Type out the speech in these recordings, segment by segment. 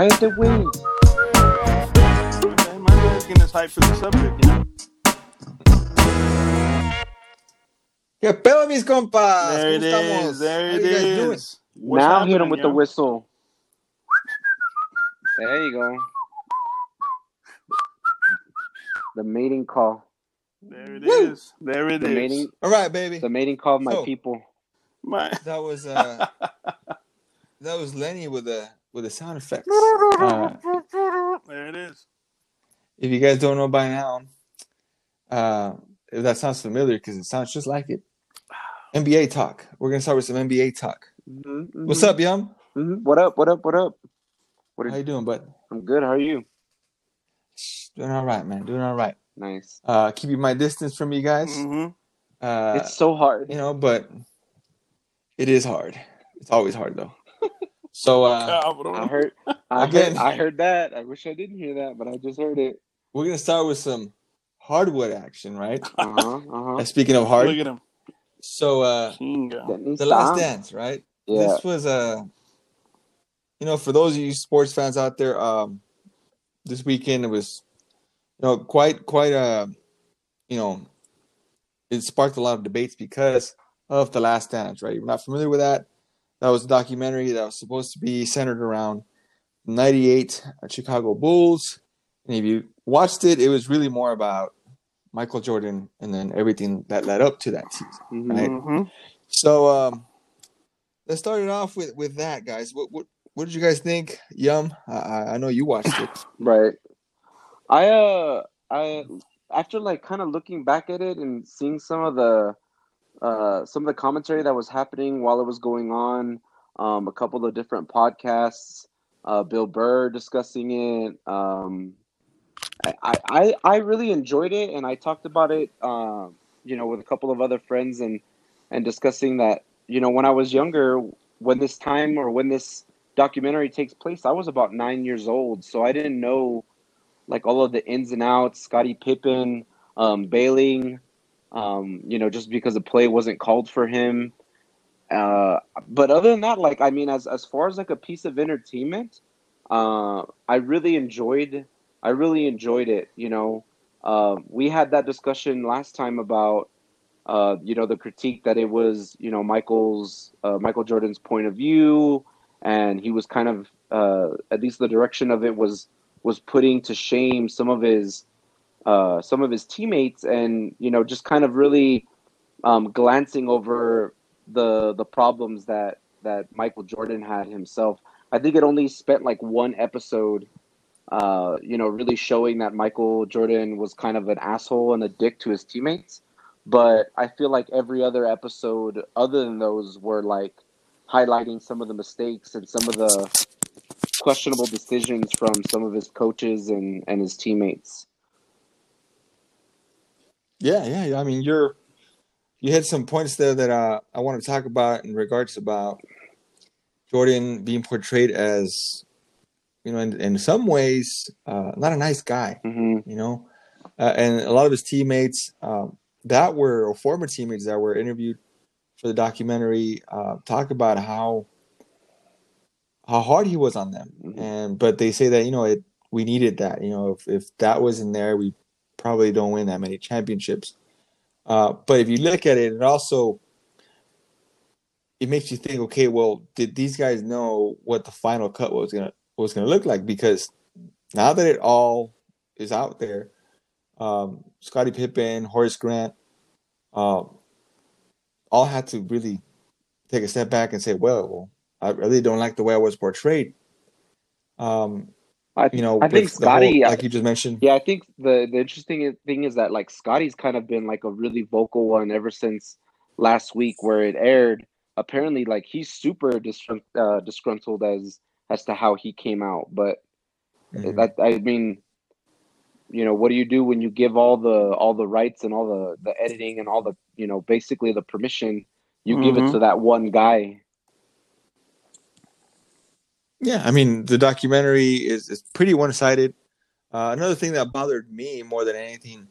Hide the wings. I might not get as hyped for the subject, you know. ¡Qué pedo, mis compas! There it is. There it is. Now hit him with the whistle. There you go. The mating call. There it is. There it is. All right, baby. The mating call of my people. That was Lenny with a sound effects. There it is. If you guys don't know by now, if that sounds familiar, because it sounds just like it. NBA talk. We're gonna start with some NBA talk. Mm-hmm. What's up, Yum? Mm-hmm. What up? How you doing, bud? I'm good. How are you? Doing all right, man. Doing all right. Nice. Keeping my distance from you guys. Mm-hmm. It's so hard, but it is hard. It's always hard, though. So I heard that. I wish I didn't hear that, but I just heard it. We're gonna start with some hardwood action, right? Speaking of hard, look at him. So The Last Dance, right? Yeah. This was for those of you sports fans out there, this weekend it was, quite it sparked a lot of debates because of The Last Dance, right? You're not familiar with that? That was a documentary that was supposed to be centered around '98 Chicago Bulls, and if you watched it, it was really more about Michael Jordan and then everything that led up to that season, right? Mm-hmm. So let's start it off with that, guys. What did you guys think? Yum, I know you watched it, right? I after kind of looking back at it and seeing some of the commentary that was happening while it was going on, a couple of different podcasts, Bill Burr discussing it. I really enjoyed it, and I talked about it, with a couple of other friends and discussing that, when I was younger, when this documentary takes place, I was about 9 years old, so I didn't know all of the ins and outs, Scottie Pippen, bailing, just because the play wasn't called for him. But other than that, as far as a piece of entertainment, I really enjoyed it. We had that discussion last time about, the critique that it was, Michael Jordan's point of view. And he was kind of, at least the direction of it was putting to shame some of his teammates, and just kind of really glancing over the problems that Michael Jordan had himself. I think it only spent one episode, really showing that Michael Jordan was kind of an asshole and a dick to his teammates. But I feel like every other episode, other than those, were highlighting some of the mistakes and some of the questionable decisions from some of his coaches and his teammates. Yeah. I mean, you had some points there that I want to talk about in regards about Jordan being portrayed as, in some ways, not a nice guy, and a lot of his teammates former teammates that were interviewed for the documentary talk about how hard he was on them. Mm-hmm. But they say that, we needed that, if that wasn't there, we probably don't win that many championships. But if you look at it, it also, it makes you think, okay, well, did these guys know what the final cut was going to look like? Because now that it all is out there, Scottie Pippen, Horace Grant, all had to really take a step back and say, well, I really don't like the way I was portrayed. I think Scottie, like you just mentioned. Yeah, I think the interesting thing is that Scottie's kind of been a really vocal one ever since last week where it aired. Apparently, he's super disgruntled as to how he came out. But that, I mean, what do you do when you give all the rights and all the editing and all the basically the permission you give it to that one guy? Yeah, I mean, the documentary is pretty one-sided. Another thing that bothered me more than anything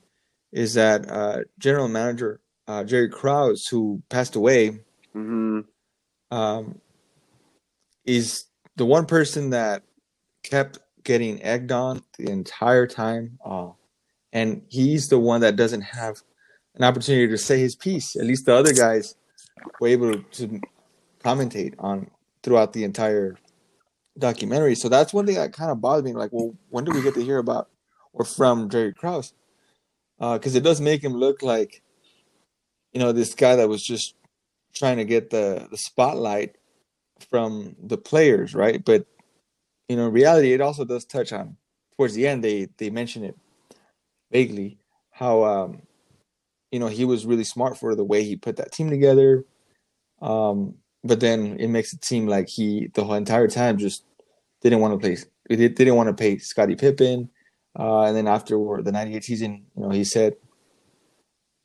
is that general manager Jerry Krause, who passed away, is the one person that kept getting egged on the entire time. And he's the one that doesn't have an opportunity to say his piece. At least the other guys were able to commentate on throughout the entire documentary. So that's one thing that kind of bothered me. Like, well, when do we get to hear about or from Jerry Krause? Because it does make him look like, you know, this guy that was just trying to get the spotlight from the players, right? But, you know, in reality, it also does touch on, towards the end, they mention it vaguely, how, you know, he was really smart for the way he put that team together. But then it makes it seem like he, the whole entire time, just didn't want to play. They didn't want to pay Scottie Pippen. And then after the 98 season, you know, he said,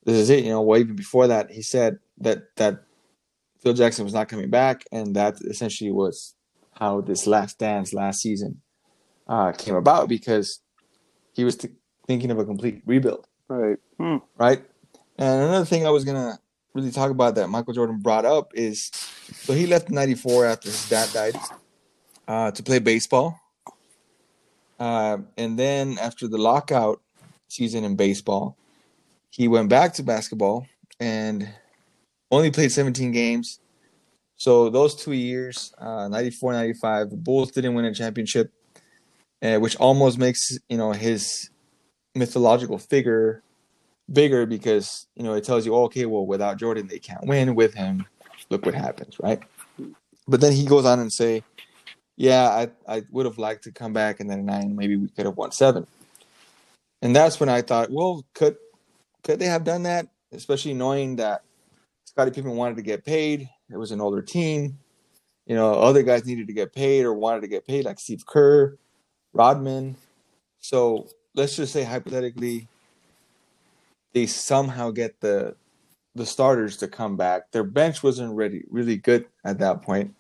this is it. You know, well, even before that, he said that Phil Jackson was not coming back. And that essentially was how this Last Dance last season came about, because he was thinking of a complete rebuild. Right. Right. And another thing I was going to really talk about that Michael Jordan brought up is, so he left in 94 after his dad died to play baseball. And then after the lockout season in baseball, he went back to basketball and only played 17 games. So those 2 years, 94, 95, the Bulls didn't win a championship, which almost makes, you know, his mythological figure bigger, because, you know, it tells you, oh, okay, well, without Jordan, they can't win. With him, look what happens, right? But then he goes on and say, yeah, I would have liked to come back in the 9, maybe we could have won 7. And that's when I thought, well, could they have done that? Especially knowing that Scottie Pippen wanted to get paid. It was an older team. You know, other guys needed to get paid or wanted to get paid, like Steve Kerr, Rodman. So let's just say hypothetically, they somehow get the starters to come back. Their bench wasn't really good at that point.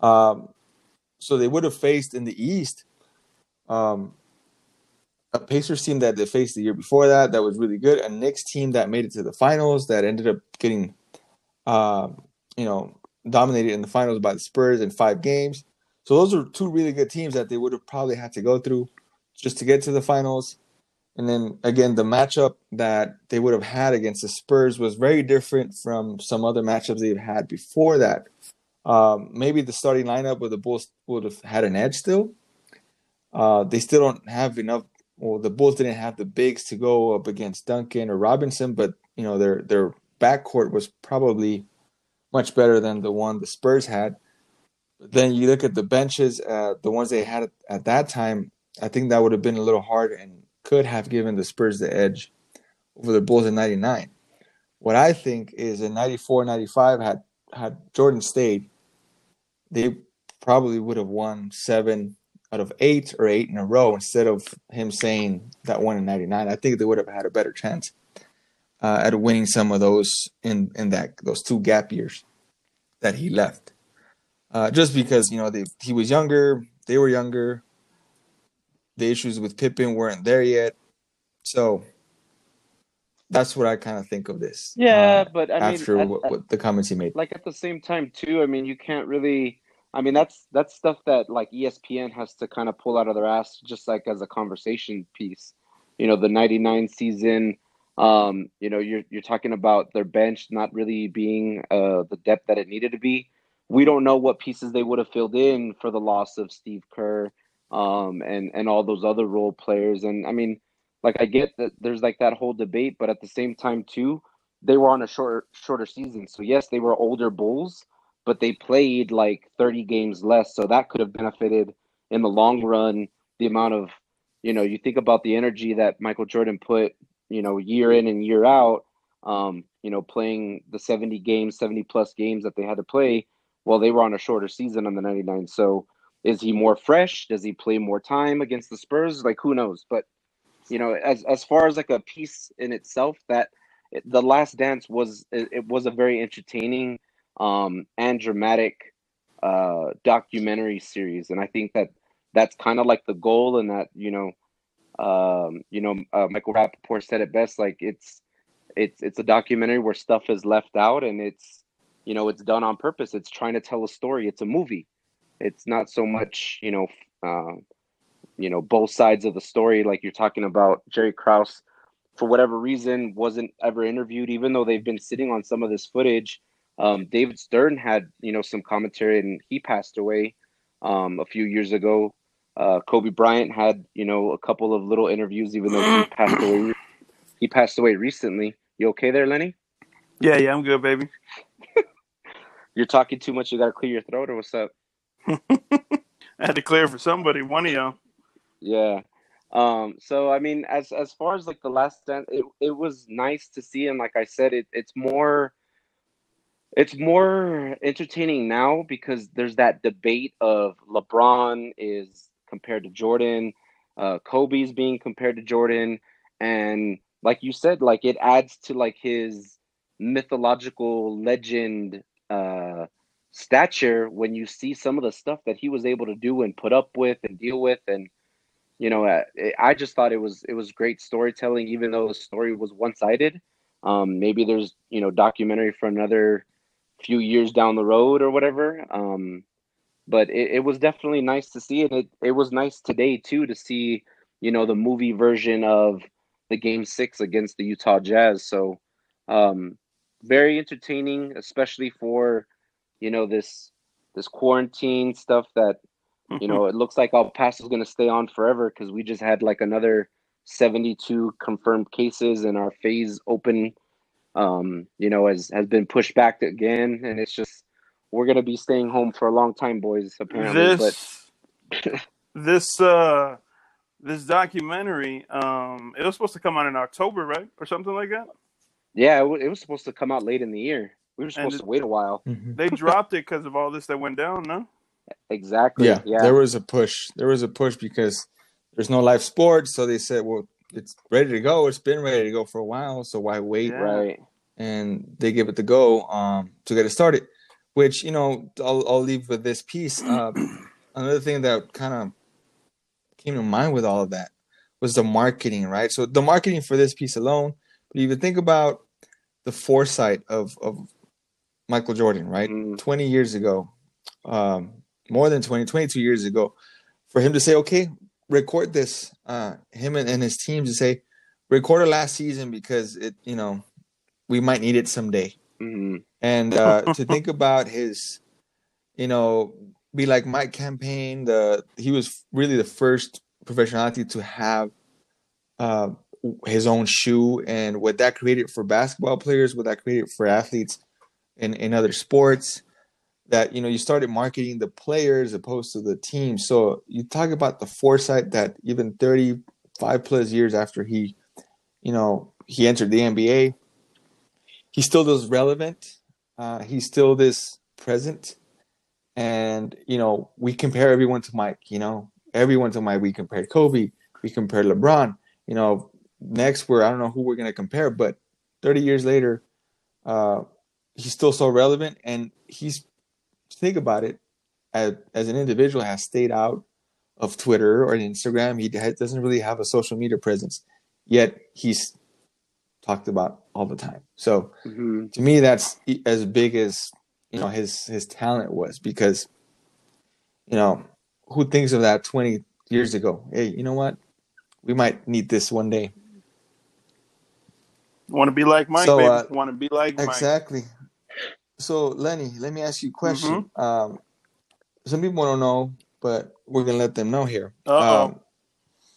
So they would have faced in the East a Pacers team that they faced the year before that was really good, a Knicks team that made it to the finals that ended up getting, you know, dominated in the finals by the Spurs in 5 games. So those are 2 really good teams that they would have probably had to go through just to get to the finals. And then, again, the matchup that they would have had against the Spurs was very different from some other matchups they've had before that. Maybe the starting lineup with the Bulls would have had an edge still. They still don't have enough. Well, the Bulls didn't have the bigs to go up against Duncan or Robinson, but, you know, their backcourt was probably much better than the one the Spurs had. But then you look at the benches, the ones they had at that time, I think that would have been a little hard and could have given the Spurs the edge over the Bulls in 99. What I think is in 94, 95, had Jordan stayed, they probably would have won 7 out of 8 or 8 in a row instead of him saying that one in 99. I think they would have had a better chance at winning some of those in that those 2 gap years that he left. Just because, you know, he was younger, they were younger. The issues with Pippen weren't there yet. So that's what I kind of think of this. Yeah, but I mean, after what the comments he made. Like, at the same time, too, I mean, you can't really... I mean, that's stuff that, like, ESPN has to kind of pull out of their ass, just, like, as a conversation piece. You know, the 99 season, you know, you're talking about their bench not really being the depth that it needed to be. We don't know what pieces they would have filled in for the loss of Steve Kerr, and all those other role players. And I mean, like, I get that there's like that whole debate, but at the same time too, they were on a shorter season. So yes, they were older Bulls, but they played like 30 games less. So that could have benefited in the long run, the amount of, you know, you think about the energy that Michael Jordan put, you know, year in and year out, you know, playing the 70 plus games that they had to play while they were on a shorter season on the 99. So, is he more fresh? Does he play more time against the Spurs? Like, who knows? But, you know, as far as like a piece in itself, that The Last Dance was, it was a very entertaining and dramatic documentary series. And I think that that's kind of like the goal, and that, Michael Rappaport said it best, like it's a documentary where stuff is left out, and it's, you know, it's done on purpose. It's trying to tell a story. It's a movie. It's not so much, you know, you know, both sides of the story. Like you're talking about Jerry Krause, for whatever reason, wasn't ever interviewed, even though they've been sitting on some of this footage. David Stern had, you know, some commentary, and he passed away a few years ago. Kobe Bryant had, you know, a couple of little interviews, even though he passed away. He passed away recently. You okay there, Lenny? Yeah, I'm good, baby. You're talking too much. You got to clear your throat, or what's up? I had to clear for somebody, one of y'all. Yeah. So, I mean, as far as, like, The Last Dance, it was nice to see. And like I said, it's more entertaining now because there's that debate of LeBron is compared to Jordan, Kobe's being compared to Jordan. And like you said, like, it adds to, like, his mythological legend stature when you see some of the stuff that he was able to do and put up with and deal with. And, you know, I just thought it was great storytelling, even though the story was one-sided. Maybe there's, you know, documentary for another few years down the road or whatever. But it was definitely nice to see it. It was nice today too, to see, you know, the movie version of the Game 6 against the Utah Jazz. So, very entertaining, especially for, you know, this quarantine stuff that, you know, it looks like El Paso's going to stay on forever, because we just had like another 72 confirmed cases, and our phase open, you know, has been pushed back again. And it's just, we're going to be staying home for a long time, boys, apparently. But this documentary, it was supposed to come out in October, right? Or something like that? Yeah, it was supposed to come out late in the year. We were supposed to wait a while. They dropped it because of all this that went down, no? Exactly. Yeah, there was a push. There was a push because there's no live sports, so they said, well, it's ready to go. It's been ready to go for a while, so why wait? Yeah. Right. And they give it the go to get it started, which, you know, I'll leave with this piece. Another thing that kind of came to mind with all of that was the marketing, right? So the marketing for this piece alone, but even think about the foresight of Michael Jordan, right? 20 years ago, more than 22 years ago, for him to say, okay, record this, him and his team to say, record it last season because it, you know, we might need it someday. Mm-hmm. And to think about his, you know, Be Like Mike campaign, he was really the first professional athlete to have his own shoe, and what that created for basketball players, what that created for athletes in other sports, that, you know, you started marketing the players as opposed to the team. So you talk about the foresight that even 35 plus years after he, you know, he entered the NBA, he still is relevant. He's still this present. And, you know, we compare everyone to Mike, you know, everyone to Mike. We compared Kobe, we compared LeBron, you know, next I don't know who we're going to compare, but 30 years later, he's still so relevant. And he's, think about it, as an individual, has stayed out of Twitter or Instagram. He doesn't really have a social media presence, yet he's talked about all the time. So to me, that's as big as, you know, his talent was, because, you know, who thinks of that 20 years ago? Hey, you know what? We might need this one day. Want to be like Mike, so, baby. Want to be like Mike. Exactly. So, Lenny, let me ask you a question. Some people don't know, but we're going to let them know here.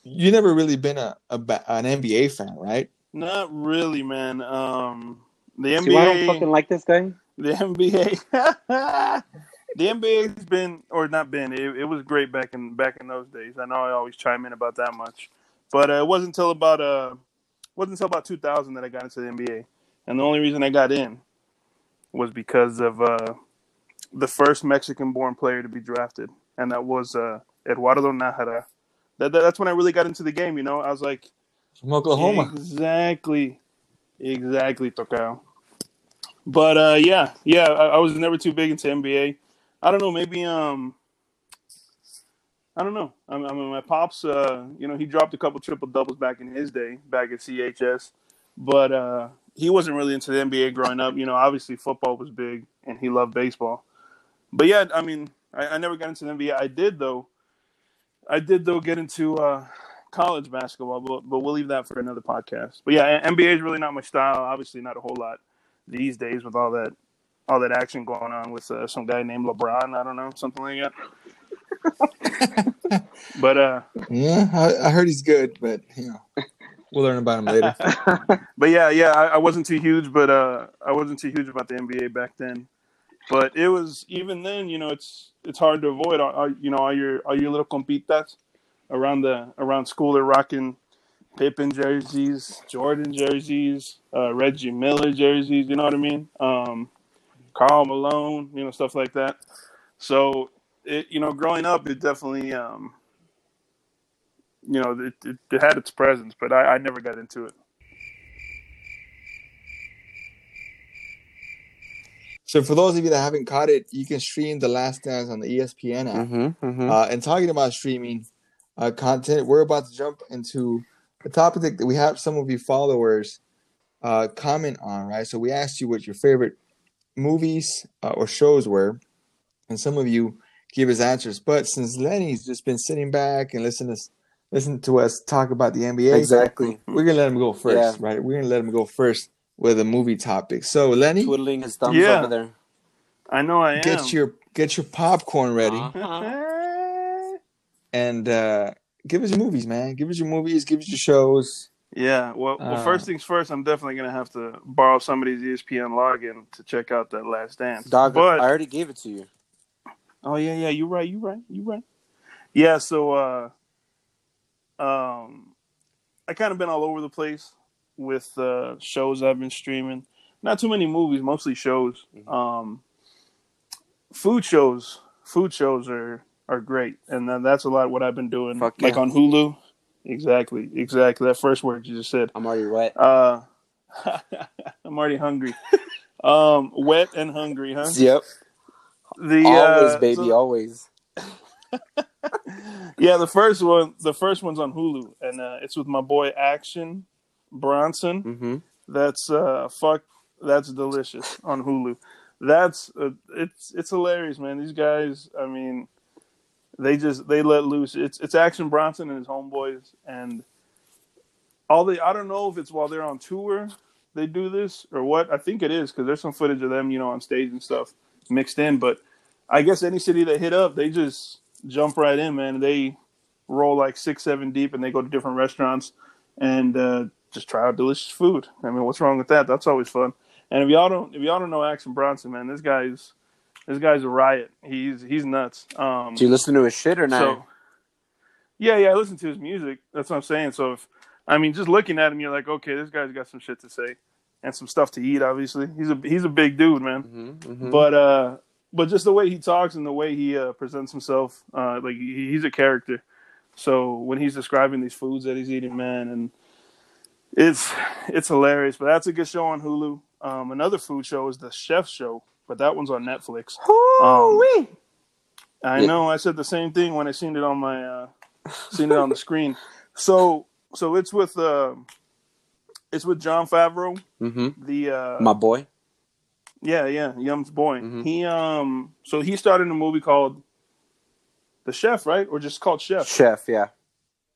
You never really been an NBA fan, right? Not really, man. The NBA... See why I don't fucking like this guy? The NBA... The NBA's been... Or not been. It was great back in those days. I know I always chime in about that much. But it wasn't until about... 2000 that I got into the NBA. And the only reason I got in was because of the first Mexican-born player to be drafted. And that was Eduardo Nájera. That's when I really got into the game, you know? I was like... From Oklahoma. Exactly, Tocao. But, I was never too big into NBA. I don't know, maybe... I don't know. I mean, my pops, you know, he dropped a couple triple-doubles back in his day, back at CHS. But he wasn't really into the NBA growing up. You know, obviously football was big, and he loved baseball. But, yeah, I mean, I never got into the NBA. I did, though, I did, though, get into college basketball, but we'll leave that for another podcast. But yeah, NBA is really not my style. Obviously, not a whole lot these days with all that action going on with some guy named LeBron. I don't know, something like that. But yeah, I heard he's good, but you know, we'll learn about him later. But yeah, I wasn't too huge, but I wasn't too huge about the NBA back then. But it was, even then, you know, it's hard to avoid. You know, all your little compitas around school, they're rocking Pippen jerseys, Jordan jerseys, Reggie Miller jerseys. You know what I mean? Karl Malone, you know, stuff like that. So, you know, growing up, it definitely, you know, it had its presence, but I never got into it. So for those of you that haven't caught it, you can stream The Last Dance on the ESPN app. Mm-hmm, mm-hmm. And talking about streaming content, we're about to jump into a topic that we have some of you followers comment on, right? So we asked you what your favorite movies or shows were, and some of you gave us answers. But since Lenny's just been sitting back and listen to us talk about the NBA, exactly, we're going to let him go first, right? We're going to let him go first with a movie topic. So Lenny, twiddling his thumbs over there. I know I am. Get your popcorn ready. Uh-huh. And give us your movies, man. Give us your movies, give us your shows. Yeah, well, first things first, I'm definitely going to have to borrow somebody's ESPN login to check out that Last Dance. Dog, but I already gave it to you. Oh, yeah, you're right. Yeah, so I kind of been all over the place with shows I've been streaming. Not too many movies, mostly shows. Mm-hmm. Food shows are great, and that's a lot of what I've been doing. Fuck yeah. Like on Hulu. Exactly. That first word you just said. I'm already wet. I'm already hungry. Wet and hungry, huh? Yep. Always, baby, always. Yeah, the first one's on Hulu, and it's with my boy Action Bronson. Mm-hmm. That's that's delicious on Hulu. That's it's hilarious, man. These guys, I mean, they let loose. It's Action Bronson and his homeboys, and I don't know if it's while they're on tour they do this or what. I think it is, because there's some footage of them, you know, on stage and stuff mixed in. But I guess any city they hit up, they just jump right in, man. They roll like 6-7 deep, and they go to different restaurants and just try out delicious food. I mean, what's wrong with that? That's always fun. And if y'all don't know Action Bronson, man, this guy's a riot. He's nuts. Do you listen to his shit or not? So, yeah, I listen to his music. That's what I'm saying. So just looking at him, you're like, okay, this guy's got some shit to say and some stuff to eat. Obviously, he's a big dude, man. Mm-hmm, mm-hmm. But just the way he talks and the way he presents himself, like he's a character. So when he's describing these foods that he's eating, man, and it's hilarious. But that's a good show on Hulu. Another food show is the Chef's Show, but that one's on Netflix. I know, I said the same thing when I seen it on my the screen. So it's with Jon Favreau, mm-hmm. the my boy. Yeah, Yum's boy. Mm-hmm. He started a movie called The Chef, right? Or just called Chef. Chef, yeah.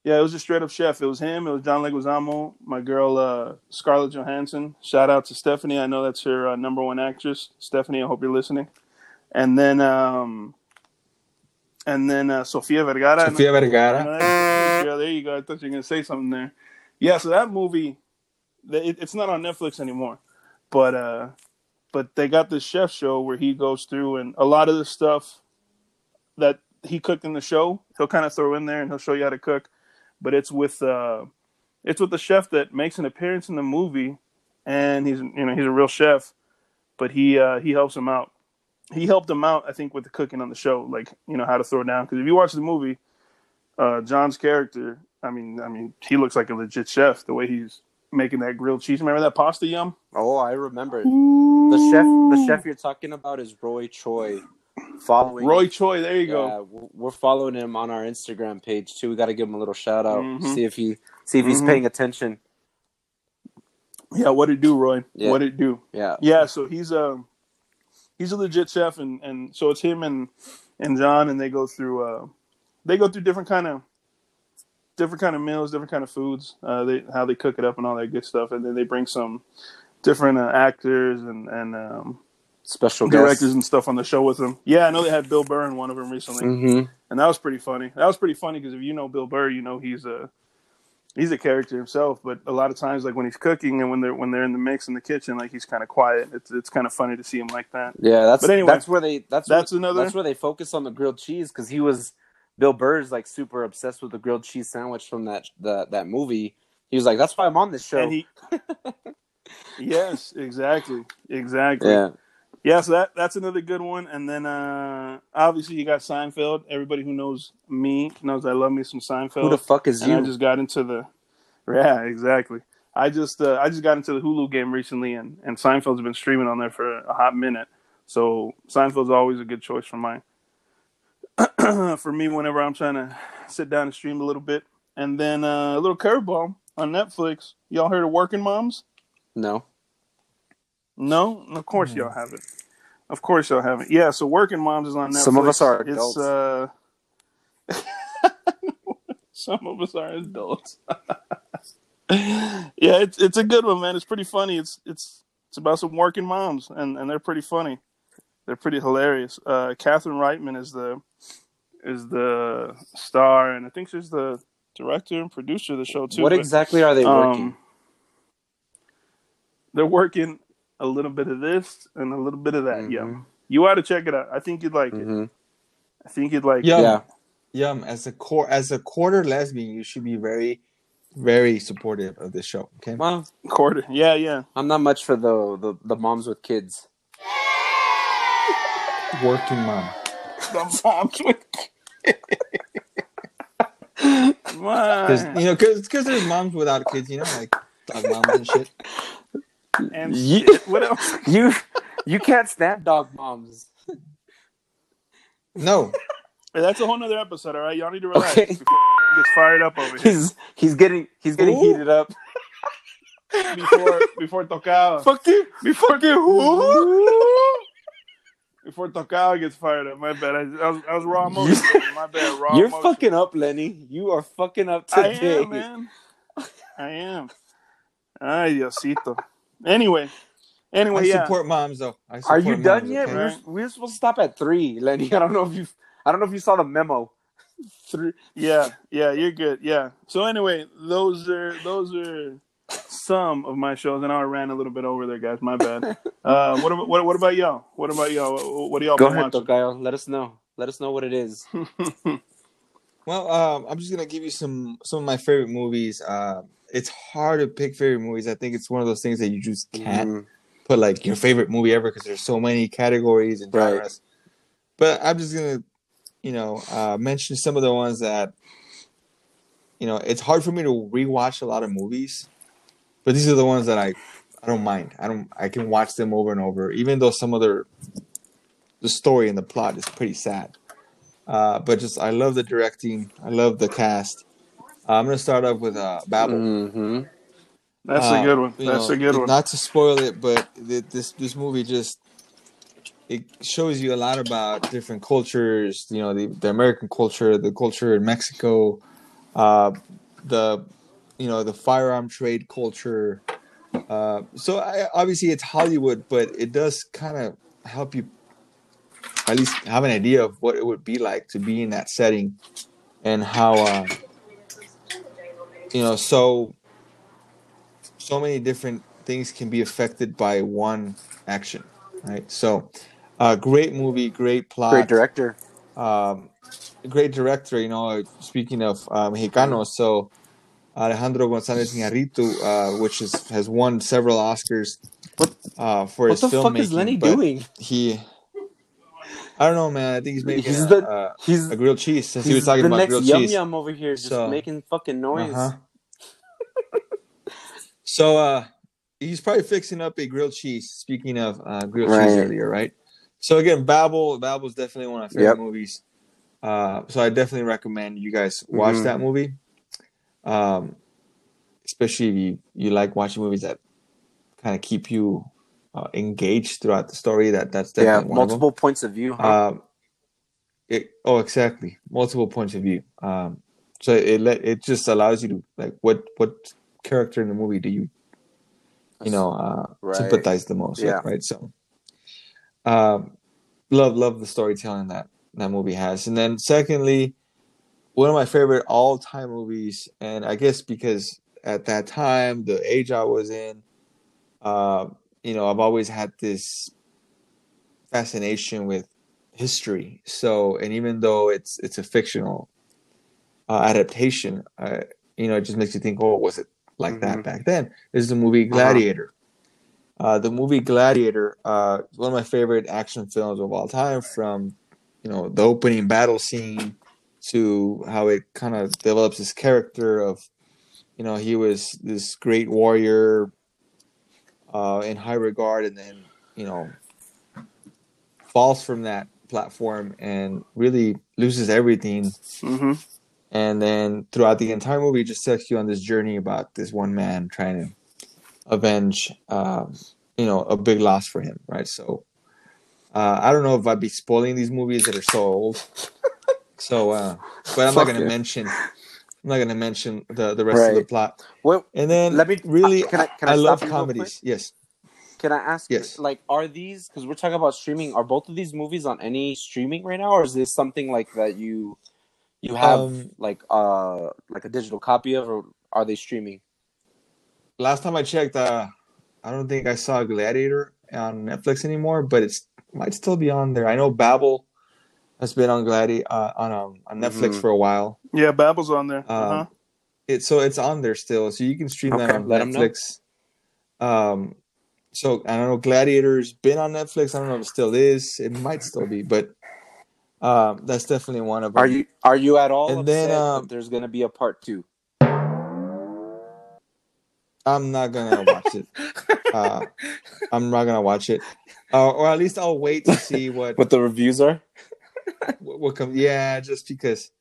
Yeah, it was just straight up Chef. It was him. It was John Leguizamo, my girl Scarlett Johansson. Shout out to Stephanie. I know that's her number one actress. Stephanie, I hope you're listening. And then Sofia Vergara. Sofia Vergara. Yeah, there you go. I thought you were gonna say something there. Yeah, so that movie, it's not on Netflix anymore, but they got this Chef Show where he goes through, and a lot of the stuff that he cooked in the show, he'll kind of throw in there and he'll show you how to cook. But it's with the chef that makes an appearance in the movie, and he's a real chef, but he helps him out. He helped him out, I think, with the cooking on the show, like, you know, how to throw down. Because if you watch the movie, John's character, I mean, he looks like a legit chef the way he's making that grilled cheese. Remember that pasta, Yum? Oh, I remember. Ooh. The chef you're talking about is Roy Choi. There you go. We're following him on our Instagram page too. We got to give him a little shout out. Mm-hmm. See if he's paying attention. Yeah, what it do, Roy? Yeah. What it do? Yeah. So he's a legit chef, and so it's him and John, and they go through they go through different kind of meals, different kind of foods, how they cook it up and all that good stuff. And then they bring some different actors and special directors and stuff on the show with them. Yeah, I know they had Bill Burr in one of them recently, and that was pretty funny. That was pretty funny because if you know Bill Burr, you know he's a character himself. But a lot of times, like when he's cooking and when they're in the mix in the kitchen, like he's kind of quiet. It's kind of funny to see him like that. Yeah, that's where they focus on the grilled cheese because he was Bill Burr's like super obsessed with the grilled cheese sandwich from that movie. He was like, that's why I'm on this show. Yes, exactly. Yeah. Yeah, so that's another good one. And then, obviously, you got Seinfeld. Everybody who knows me knows I love me some Seinfeld. Who the fuck is you? I just got into the... Yeah, exactly. I just got into the Hulu game recently, and Seinfeld's been streaming on there for a hot minute. So Seinfeld's always a good choice for me whenever I'm trying to sit down and stream a little bit. And then a little curveball on Netflix. Y'all heard of Working Moms? No. No, of course y'all haven't. Yeah, so Working Moms is on Netflix. Some of us are adults. Some of us are adults. Yeah, it's a good one, man. It's pretty funny. It's about some working moms, and they're pretty funny. They're pretty hilarious. Katherine Reitman is the star, and I think she's the director and producer of the show too. What exactly are they working? They're working a little bit of this and a little bit of that. Yeah, you ought to check it out. I think you'd like it. I think you'd like it. Yeah, yum. As a quarter lesbian, you should be very, very supportive of this show. Okay. Well, quarter. Yeah. I'm not much for the moms with kids. Working mom. The moms with kids. Because there's moms without kids. You know, like dog moms and shit. And what else? You can't stand dog moms. No. That's a whole nother episode, all right? Y'all need to relax. Okay. He gets fired up over here. He's getting heated up. Before Tocao. Fuck you. Before Tocao gets fired up. My bad. I was raw emotion. My bad. Raw You're emotion. Fucking up, Lenny. You are fucking up today. I am, man. Ay, Diosito. Anyway, I support moms though. Are you done yet? Okay? We're supposed to stop at 3, Lenny. I don't know if you saw the memo. 3. Yeah, you're good. Yeah. So anyway, those are some of my shows, and I ran a little bit over there, guys. My bad. What about y'all? What do y'all? Go ahead, Tocayo. Let us know. Let us know what it is. Well, I'm just gonna give you some of my favorite movies. It's hard to pick favorite movies. I think it's one of those things that you just can't put like your favorite movie ever because there's so many categories and genres. Right. But I'm just gonna, mention some of the ones that, it's hard for me to rewatch a lot of movies, but these are the ones that I don't mind. I can watch them over and over, even though some of the story and the plot is pretty sad. But just I love the directing. I love the cast. I'm going to start off with Babel. Mm-hmm. That's a good one. Not to spoil it, but this movie just it shows you a lot about different cultures, the American culture, the culture in Mexico, the firearm trade culture. Obviously it's Hollywood, but it does kind of help you at least have an idea of what it would be like to be in that setting and how so many different things can be affected by one action, right? So, great movie, great plot. Great director. Speaking of Mexicanos, so Alejandro González Iñárritu, has won several Oscars for his filmmaking. What the fuck is Lenny doing? I don't know, man. I think he's making a grilled cheese since he was talking about grilled cheese. The next yum-yum over here making fucking noise. So he's probably fixing up a grilled cheese, speaking of grilled cheese earlier, right? So again, Babel is definitely one of my favorite movies. So I definitely recommend you guys watch that movie. Especially if you like watching movies that kind of keep you engaged throughout the story. That's definitely one multiple points of view. Huh? Exactly. Multiple points of view. So it just allows you to, like, what character in the movie do you sympathize the most? Yeah. With, right. So, love the storytelling that movie has. And then secondly, one of my favorite all-time movies, and I guess because at that time, the age I was in, I've always had this fascination with history. So, and even though it's a fictional adaptation, it just makes you think, oh, was it like that back then? This is the movie Gladiator. The movie Gladiator is one of my favorite action films of all time, from, the opening battle scene to how it kind of develops this character of, he was this great warrior in high regard, and then, falls from that platform and really loses everything. Mm-hmm. And then throughout the entire movie, it just takes you on this journey about this one man trying to avenge, a big loss for him, right? So I don't know if I'd be spoiling these movies that are so old. So, but I'm not going to mention. I'm not going to mention the rest of the plot. Well, and then let me really. Can I love comedies. Yes. Can I ask? Yes. Are these? Because we're talking about streaming. Are both of these movies on any streaming right now, or is this something like that you have a digital copy of, or are they streaming? Last time I checked, I don't think I saw Gladiator on Netflix anymore, but it might still be on there. I know Babel has been on on Netflix for a while. Yeah, Babel's on there. It's on there still, so you can stream that on Netflix. So I don't know. Gladiator's been on Netflix. I don't know if it still is. It might still be, but that's definitely one of them. Are you at all and upset that there's going to be a part 2? I'm not going to watch it. I'm not going to watch it. Or at least I'll wait to see what the reviews are. What comes? Yeah, just because,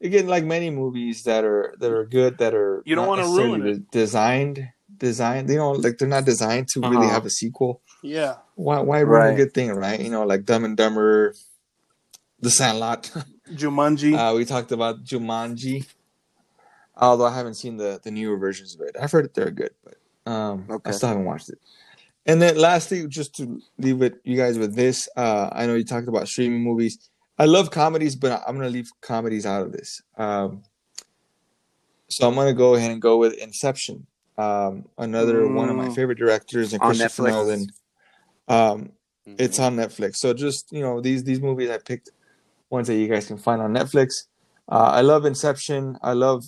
again, like many movies that are good, that are, you don't want to ruin it. Designed, they're not designed to really have a sequel. Yeah. Why ruin a good thing, right? Like Dumb and Dumber, The Sandlot, Jumanji. We talked about Jumanji. Although I haven't seen the newer versions of it, I've heard that they're good, but I still haven't watched it. And then lastly, just to leave it you guys with this, I know you talked about streaming movies. I love comedies, but I'm going to leave comedies out of this. So I'm going to go ahead and go with Inception. Another one of my favorite directors, and Christopher Nolan. It's on Netflix. So just, these movies, I picked ones that you guys can find on Netflix. I love Inception. I love,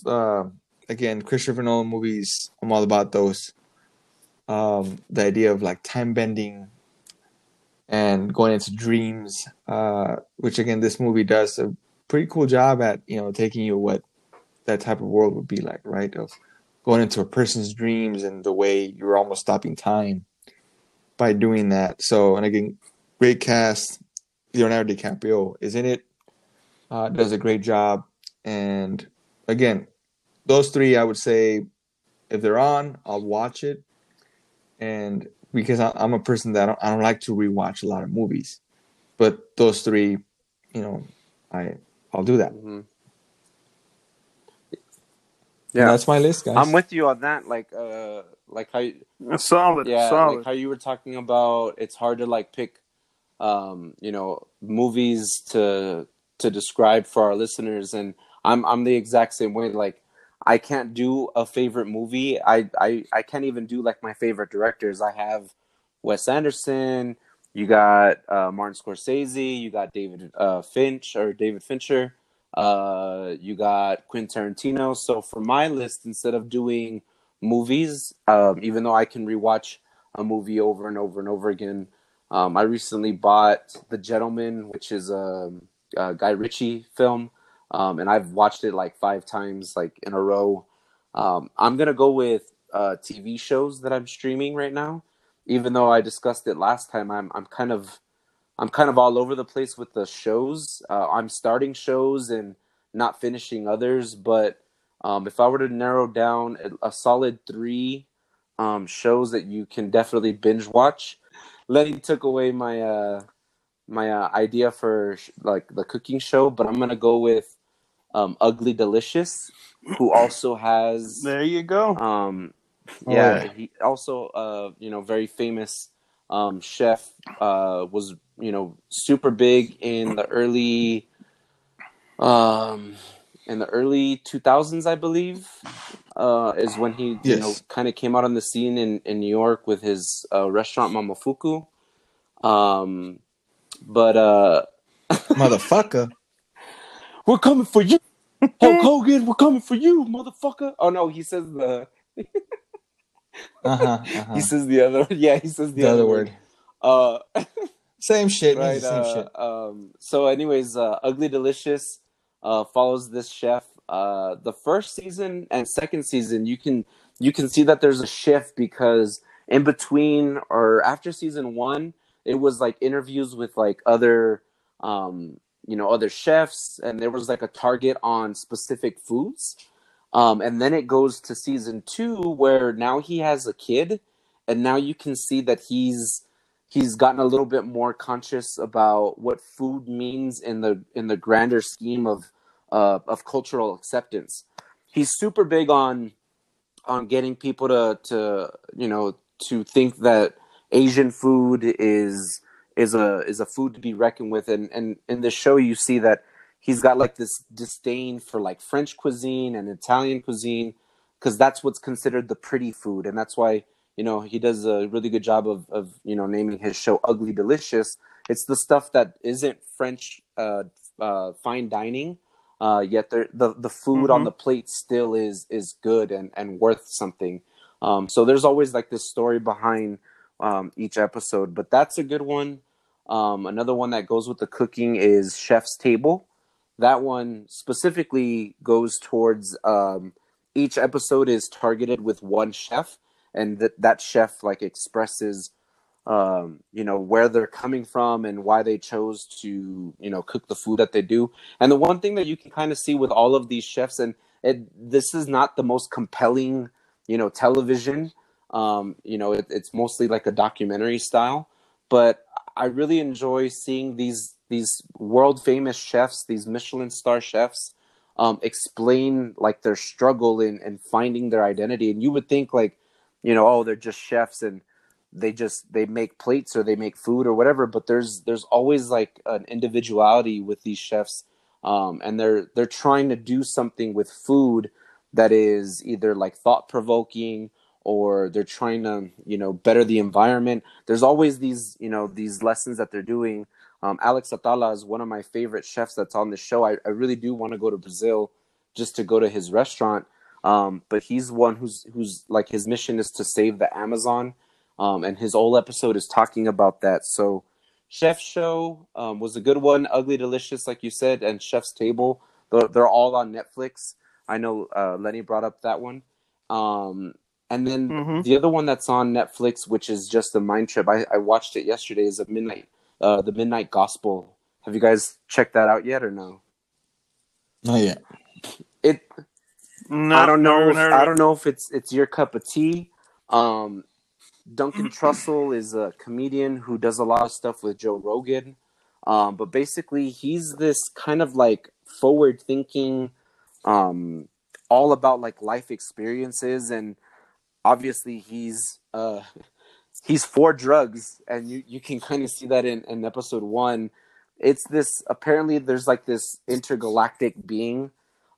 again, Christopher Nolan movies. I'm all about those. The idea of time bending and going into dreams, which again, this movie does a pretty cool job at, taking you what that type of world would be like, right? Of going into a person's dreams and the way you're almost stopping time by doing that. So, and again, great cast. Leonardo DiCaprio is in it, does a great job. And again, those three, I would say, if they're on, I'll watch it. And because I'm a person that I don't like to rewatch a lot of movies, but those three, I'll do that. Mm-hmm. Yeah, and that's my list, guys. I'm with you on that. Solid. Like how you were talking about, it's hard to pick, movies to describe for our listeners, and I'm the exact same way. I can't do a favorite movie. I can't even do my favorite directors. I have Wes Anderson. You got Martin Scorsese. You got David Fincher. You got Quentin Tarantino. So for my list, instead of doing movies, even though I can rewatch a movie over and over and over again, I recently bought The Gentleman, which is a Guy Ritchie film. And I've watched it 5 times, in a row. I'm going to go with TV shows that I'm streaming right now. Even though I discussed it last time, I'm kind of all over the place with the shows. I'm starting shows and not finishing others. But if I were to narrow down a solid 3 shows that you can definitely binge watch, Lenny took away my my idea for the cooking show, but I'm gonna go with Ugly Delicious, who also has. There you go. Yeah, he also very famous chef, was super big in the early. In the early 2000s, I believe, is when he kind of came out on the scene in New York with his restaurant Momofuku. Motherfucker. We're coming for you. Hulk Hogan, we're coming for you, motherfucker. Oh, no, he says the... He says the other... Yeah, he says the other word. Same shit. Right, same shit. So anyways, Ugly Delicious... follows this chef. The first season and second season, you can see that there's a shift, because in between or after season one, it was like interviews with like other other chefs, and there was like a target on specific foods. And then it goes to season two, where now he has a kid, and now you can see that he's gotten a little bit more conscious about what food means in the grander scheme of cultural acceptance. He's super big on getting people to think that Asian food is a food to be reckoned with, and in the show you see that he's got like this disdain for like French cuisine and Italian cuisine, because that's what's considered the pretty food, and that's why. He does a really good job of naming his show Ugly Delicious. It's the stuff that isn't French fine dining, yet the food on the plate still is good and worth something. So there's always like this story behind each episode, but that's a good one. Another one that goes with the cooking is Chef's Table. That one specifically goes towards each episode is targeted with one chef. And that chef like expresses, where they're coming from and why they chose to, cook the food that they do. And the one thing that you can kind of see with all of these chefs, and this is not the most compelling, television. It's mostly like a documentary style. But I really enjoy seeing these world famous chefs, these Michelin star chefs, explain like their struggle in finding their identity. And you would think like. They're just chefs and they make plates or they make food or whatever. But there's always like an individuality with these chefs, and they're trying to do something with food that is either like thought provoking or they're trying to better the environment. There's always these lessons that they're doing. Alex Atala is one of my favorite chefs that's on the show. I really do want to go to Brazil just to go to his restaurant. But he's one who's like his mission is to save the Amazon, and his whole episode is talking about that. So, Chef's Show was a good one. Ugly Delicious, like you said, and Chef's Table. They're all on Netflix. I know Lenny brought up that one, and then the other one that's on Netflix, which is just a mind trip. I watched it yesterday. Is the Midnight Gospel. Have you guys checked that out yet or no? Not yet. No, I don't know if it's your cup of tea. Duncan Trussell is a comedian who does a lot of stuff with Joe Rogan. But basically he's this kind of like forward thinking, all about like life experiences. And obviously he's for drugs, and you can kind of see that in episode one. It's this, apparently there's like this intergalactic being,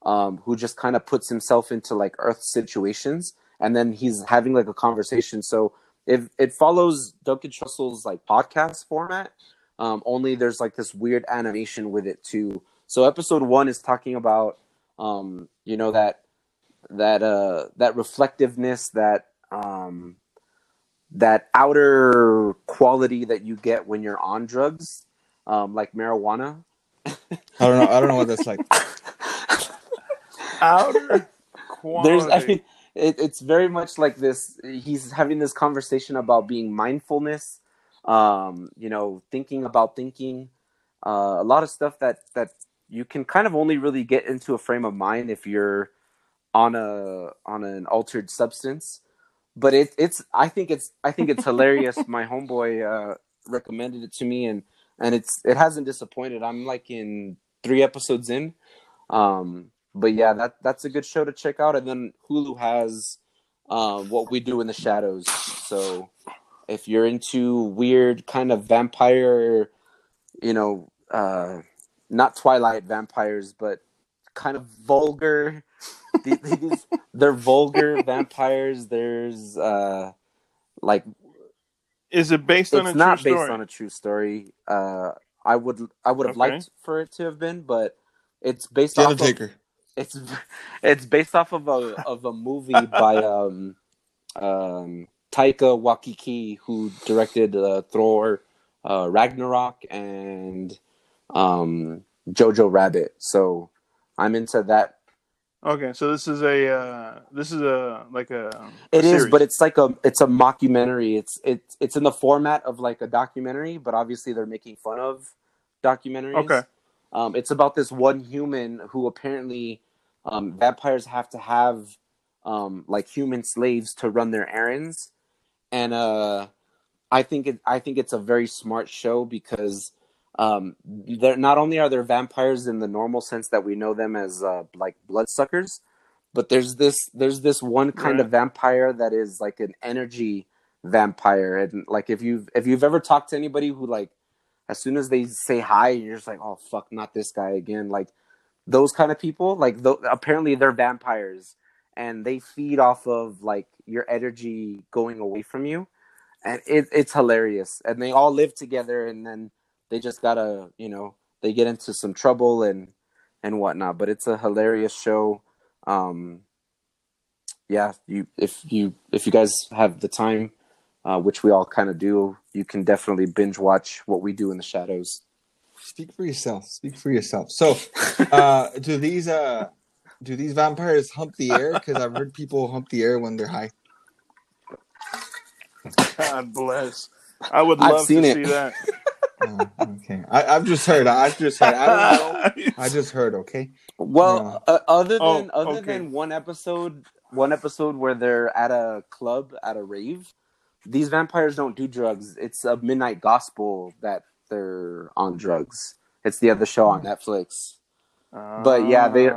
who just kind of puts himself into like Earth situations, and then he's having like a conversation. So if it follows Duncan Trussell's like podcast format, only there's like this weird animation with it too. So episode one is talking about that reflectiveness, that outer quality that you get when you're on drugs, like marijuana. I don't know what that's like. Outer quality. It's very much like this. He's having this conversation about being mindfulness, thinking about thinking, a lot of stuff that you can kind of only really get into a frame of mind if you're on an altered substance. But it's hilarious. My homeboy recommended it to me, and and it hasn't disappointed. I'm like in 3 episodes in. But yeah, that's a good show to check out. And then Hulu has What We Do in the Shadows. So if you're into weird kind of vampire, not Twilight vampires, but kind of vulgar, they're vulgar vampires. There's is it based on a true story? It's not based on a true story. I would have liked for it to have been, but it's based off of, it's based off of a movie by Taika Waititi, who directed Thor, Ragnarok, and Jojo Rabbit. So I'm into that. Okay, so this is a It is, but it's a mockumentary. It's in the format of like a documentary, but obviously they're making fun of documentaries. Okay. It's about this one human who apparently vampires have to have human slaves to run their errands, and I think it's a very smart show because they're not only are there vampires in the normal sense that we know them as bloodsuckers, but there's this one kind of vampire that is like an energy vampire, and like if you've ever talked to anybody who like, as soon as they say hi, you're just like, oh fuck, not this guy again. Like those kind of people, like apparently they're vampires and they feed off of like your energy going away from you, and it's hilarious. And they all live together, and then they just gotta, they get into some trouble and whatnot. But it's a hilarious show. Yeah, if you guys have the time. Which we all kind of do. You can definitely binge watch What We Do in the Shadows. Speak for yourself. So, do these vampires hump the air? Because I've heard people hump the air when they're high. God bless. I would love to see that. Okay, I've just heard. I don't know. I just heard. Okay. Well, other than one episode where they're at a club at a rave. These vampires don't do drugs. It's a midnight gospel that they're on drugs. It's the other show on Netflix. But yeah, they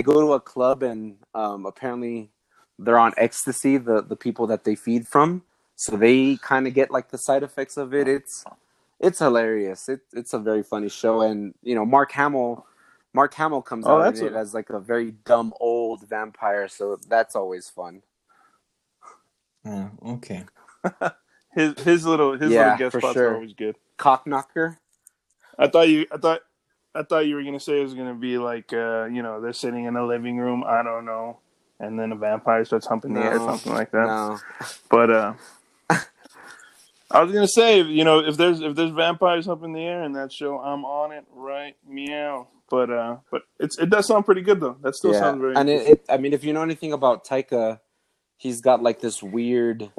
go to a club, and apparently they're on ecstasy, the people that they feed from. So they kind of get like the side effects of it. It's hilarious. It's a very funny show. And, Mark Hamill comes out in it as like a very dumb old vampire. So that's always fun. Yeah, okay. his little guest spots are always good. Cockknocker. I thought you were gonna say it was gonna be like they're sitting in a living room, I don't know, and then a vampire starts humping the air or something like that. No. But I was gonna say, if there's vampires humping the air in that show, I'm on it right meow. But it does sound pretty good though. That still sounds very good. And if you know anything about Taika, he's got like this weird.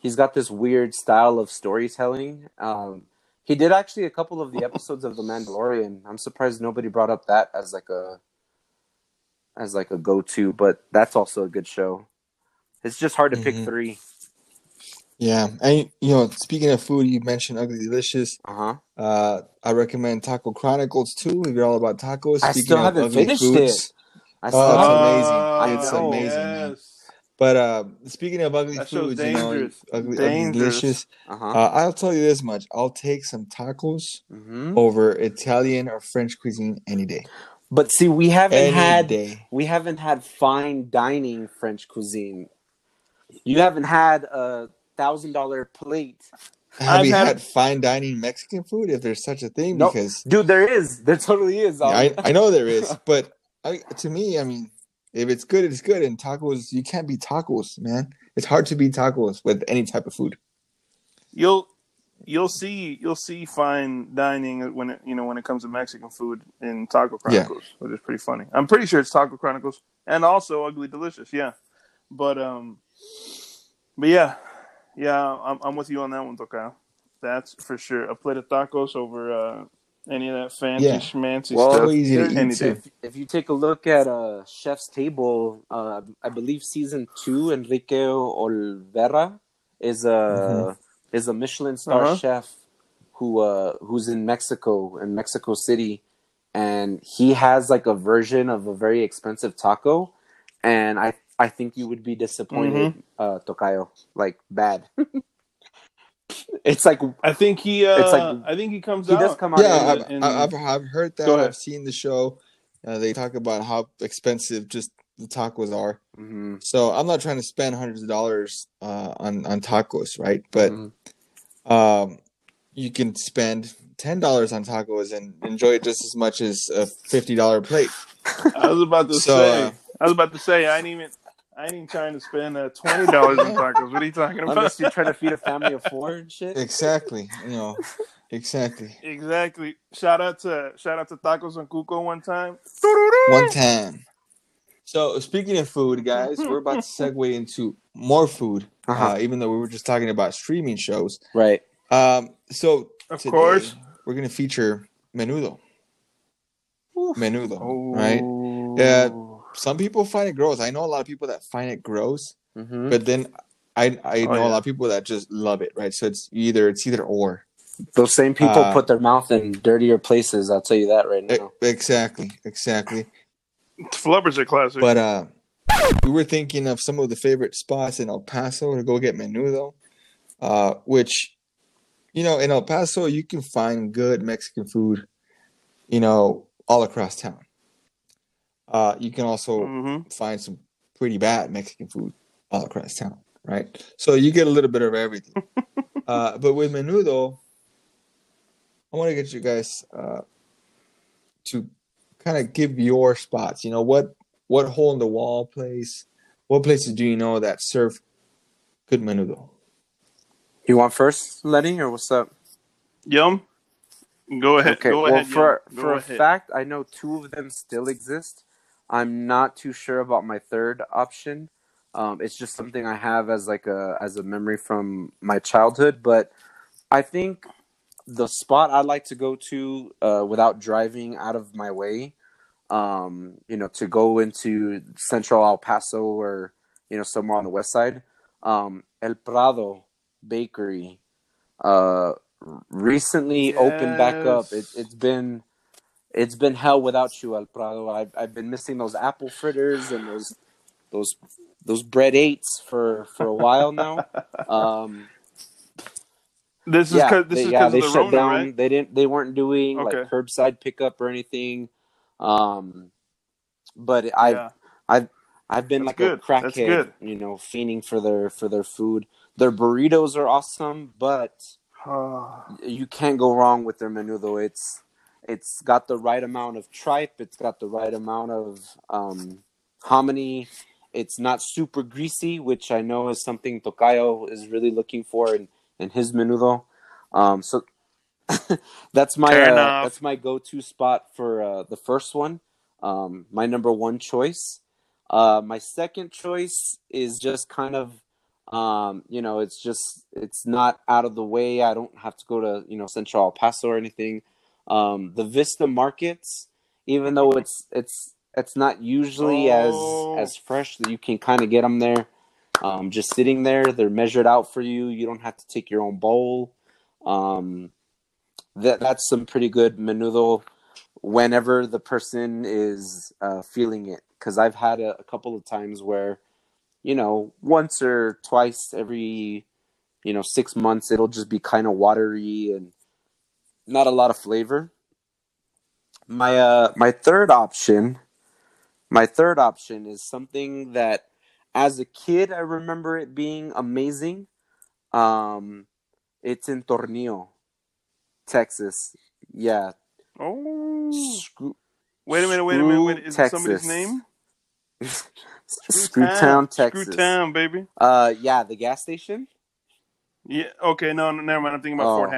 He's got this weird style of storytelling. He did actually a couple of the episodes of The Mandalorian. I'm surprised nobody brought up that as like a go-to, but that's also a good show. It's just hard to pick three. Yeah, and speaking of food, you mentioned Ugly Delicious. Uh-huh. I recommend Taco Chronicles too if you're all about tacos. Speaking I still haven't finished foods, it. I still it's amazing. It's amazing. Yes. But speaking of ugly foods, ugly delicious. Uh-huh. I'll tell you this much: I'll take some tacos over Italian or French cuisine any day. But see, we haven't had fine dining French cuisine. You haven't had a $1,000 plate. Have you had fine dining Mexican food, if there's such a thing? Nope. Because dude, there is. There totally is. Yeah, I know there is, but to me. If it's good, it's good. And tacos, you can't beat tacos, man. It's hard to beat tacos with any type of food. You'll see fine dining when it comes to Mexican food in Taco Chronicles, which is pretty funny. I'm pretty sure it's Taco Chronicles and also Ugly Delicious, yeah. But yeah, I'm with you on that one, Tokao. That's for sure. A plate of tacos over any of that fancy schmancy stuff. Easy to eat. If you take a look at Chef's Table, I believe season 2, Enrique Olvera is a Michelin star chef who's in Mexico City, and he has like a version of a very expensive taco, and I think you would be disappointed, Tocayo, like bad. It's like I think he comes out. He does come out. Yeah, I've heard that. I've seen the show. They talk about how expensive just the tacos are. Mm-hmm. So I'm not trying to spend hundreds of dollars on tacos, right? But you can spend $10 on tacos and enjoy it just as much as a $50 plate. I was about to say I ain't even trying to spend $20 on tacos. What are you talking about? Unless you're trying to feed a family of four and shit. Exactly. You know. Exactly. Shout out to Tacos and Cuco one time. So speaking of food, guys, we're about to segue into more food. Even though we were just talking about streaming shows, right? So of course we're gonna feature Menudo. Oof. Menudo, right? Yeah. Some people find it gross. I know a lot of people that find it gross, but then I know a lot of people that just love it, right? So it's either or. Those same people put their mouth in dirtier places. I'll tell you that right now. Exactly. Flubbers are classic. But we were thinking of some of the favorite spots in El Paso to go get Menudo, which, you know, in El Paso, you can find good Mexican food, you know, all across town. You can also find some pretty bad Mexican food all across town, right? So you get a little bit of everything. But with Menudo, I want to get you guys to kind of give your spots. You know, what hole in the wall place? What places do you know that serve good Menudo? You want first, Lenny, or what's up? Yum. Go ahead. Okay. For a fact, I know two of them still exist. I'm not too sure about my third option. It's just something I have as like a memory from my childhood. But I think the spot I like to go to without driving out of my way, you know, to go into central El Paso or, you know, somewhere on the west side, El Prado Bakery recently opened back up. It's been hell without you, El Prado. I've been missing those apple fritters and those bread eights for a while now. This is because of the Rona, down. Right? They weren't doing like curbside pickup or anything. I've been a crackhead, you know, fiending for their food. Their burritos are awesome, but you can't go wrong with their Menudo. It's got the right amount of tripe. It's got the right amount of hominy. It's not super greasy, which I know is something Tocayo is really looking for in his Menudo. So that's my go-to spot for the first one. My number one choice. My second choice is just kind of, you know, it's not out of the way. I don't have to go to, you know, Central El Paso or anything. The Vista Markets, even though it's not usually as fresh, that you can kind of get them there. Just sitting there, they're measured out for you. You don't have to take your own bowl. That's some pretty good Menudo whenever the person is feeling it. Because I've had a couple of times where, you know, once or twice every, you know, 6 months, it'll just be kind of watery and not a lot of flavor. My third option is something that, as a kid, I remember it being amazing. It's in Tornillo, Texas. Yeah. Oh. Wait a minute. Is it somebody's name? Screwtown, Texas. Screwtown, baby. Yeah, the gas station. Yeah. Okay. No. Never mind. I'm thinking about Fort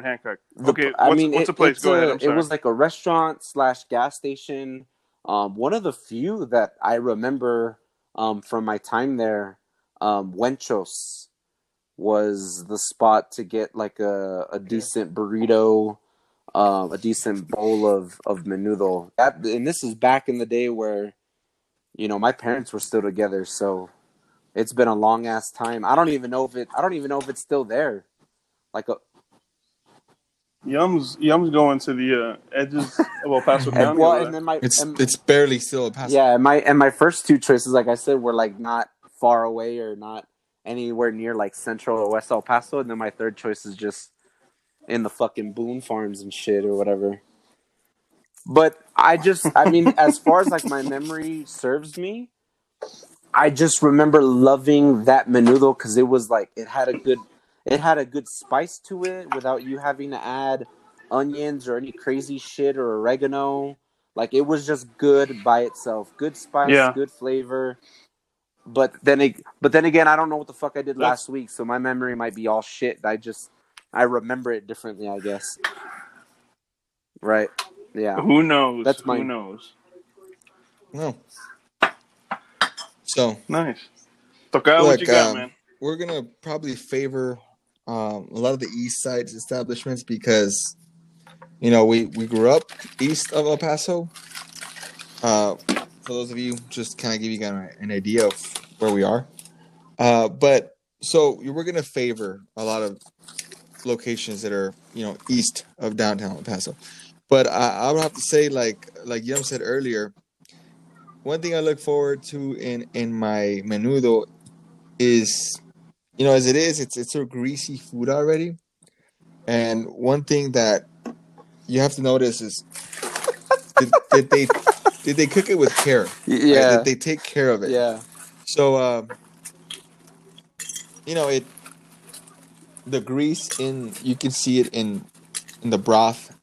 Hancock. Okay. What's the place? Go ahead. I'm sorry. It was like a restaurant / gas station. One of the few that I remember. From my time there, Wenchos was the spot to get like a decent burrito, a decent bowl of Menudo. And this is back in the day where, you know, my parents were still together, so it's been a long ass time. I don't even know if it's still there. Like Yum's going to the edges of El Paso County. Well, and then it's barely still El Paso. Yeah, my first two choices, like I said, were like not far away or not anywhere near like central or west El Paso, and then my third choice is just in the fucking Boone Farms and shit or whatever. But I mean, as far as like my memory serves me, I just remember loving that menudo because it was like it had a good spice to it without you having to add onions or any crazy shit or oregano. Like, it was just good by itself. Good spice, Good flavor. But then again, I don't know what the fuck I did last week, so my memory might be all shit. I remember it differently, I guess. Right. Yeah. Who knows? Who knows? No. So. Nice. Tocayo, what you got, man? We're going to probably favor a lot of the East Side's establishments because, you know, we grew up east of El Paso. For those of you, just kind of give you guys an idea of where we are. But so we're going to favor a lot of locations that are, you know, east of downtown El Paso. But I would have to say, like Yum said earlier, one thing I look forward to in my menudo is, you know, as it is, it's sort of greasy food already. And one thing that you have to notice is did they cook it with care? Yeah. Right? Did they take care of it? Yeah. So, you know, the grease you can see it in the broth.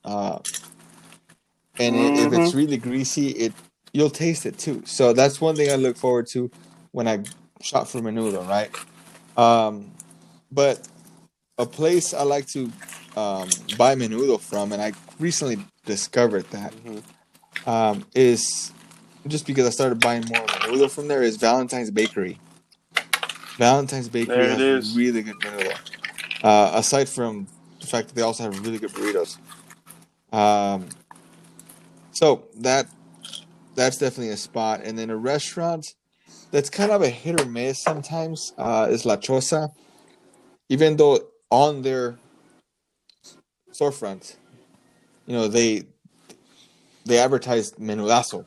And if it's really greasy, you'll taste it too. So that's one thing I look forward to when I shop for menudo, right? But a place I like to buy menudo from, and I recently discovered that, is just because I started buying more menudo from there, is Valentine's Bakery. Valentine's Bakery has really good menudo. Aside from the fact that they also have really good burritos. So that's definitely a spot. And then a restaurant that's kind of a hit or miss sometimes is La Choza. Even though on their storefront, you know, they advertise menudazo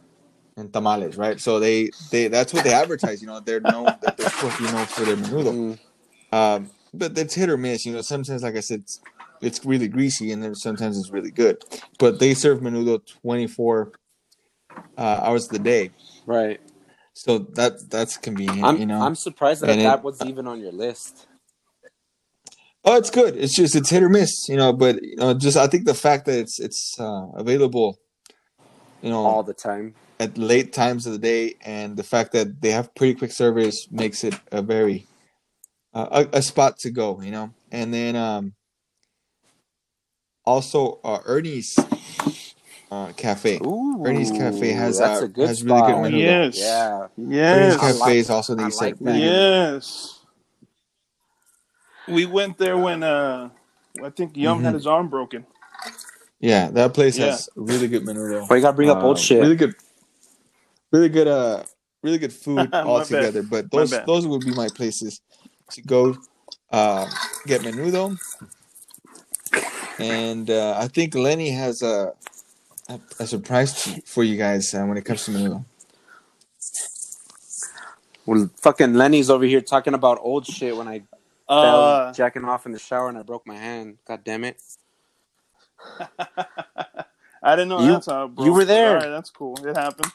and tamales, right? So they that's what they advertise. You know, they're known that they're supposed to be known for their menudo. But that's hit or miss. You know, sometimes, like I said, it's really greasy, and then sometimes it's really good. But they serve menudo 24 hours a day. Right. So that's convenient, you know. I'm surprised that was even on your list. Oh, it's good. It's just it's hit or miss, you know. But you know, just I think the fact that it's available, you know, all the time at late times of the day, and the fact that they have pretty quick service makes it a very a spot to go, you know. And then also, Ernie's Cafe. Ooh, Ernie's Cafe has really good menudo. Yes. Yeah. Yes. Ernie's Cafe is also the East Side. Yes. We went there when I think Yum had his arm broken. Yeah, that place has really good menudo. But you gotta bring up old shit. Really good food altogether. But those would be my places to go get menudo. And I think Lenny has a surprise for you guys when it comes to menudo. Well, fucking Lenny's over here talking about old shit when I fell jacking off in the shower and I broke my hand. God damn it. I didn't know that's how it broke. You were there. All right, that's cool. It happened.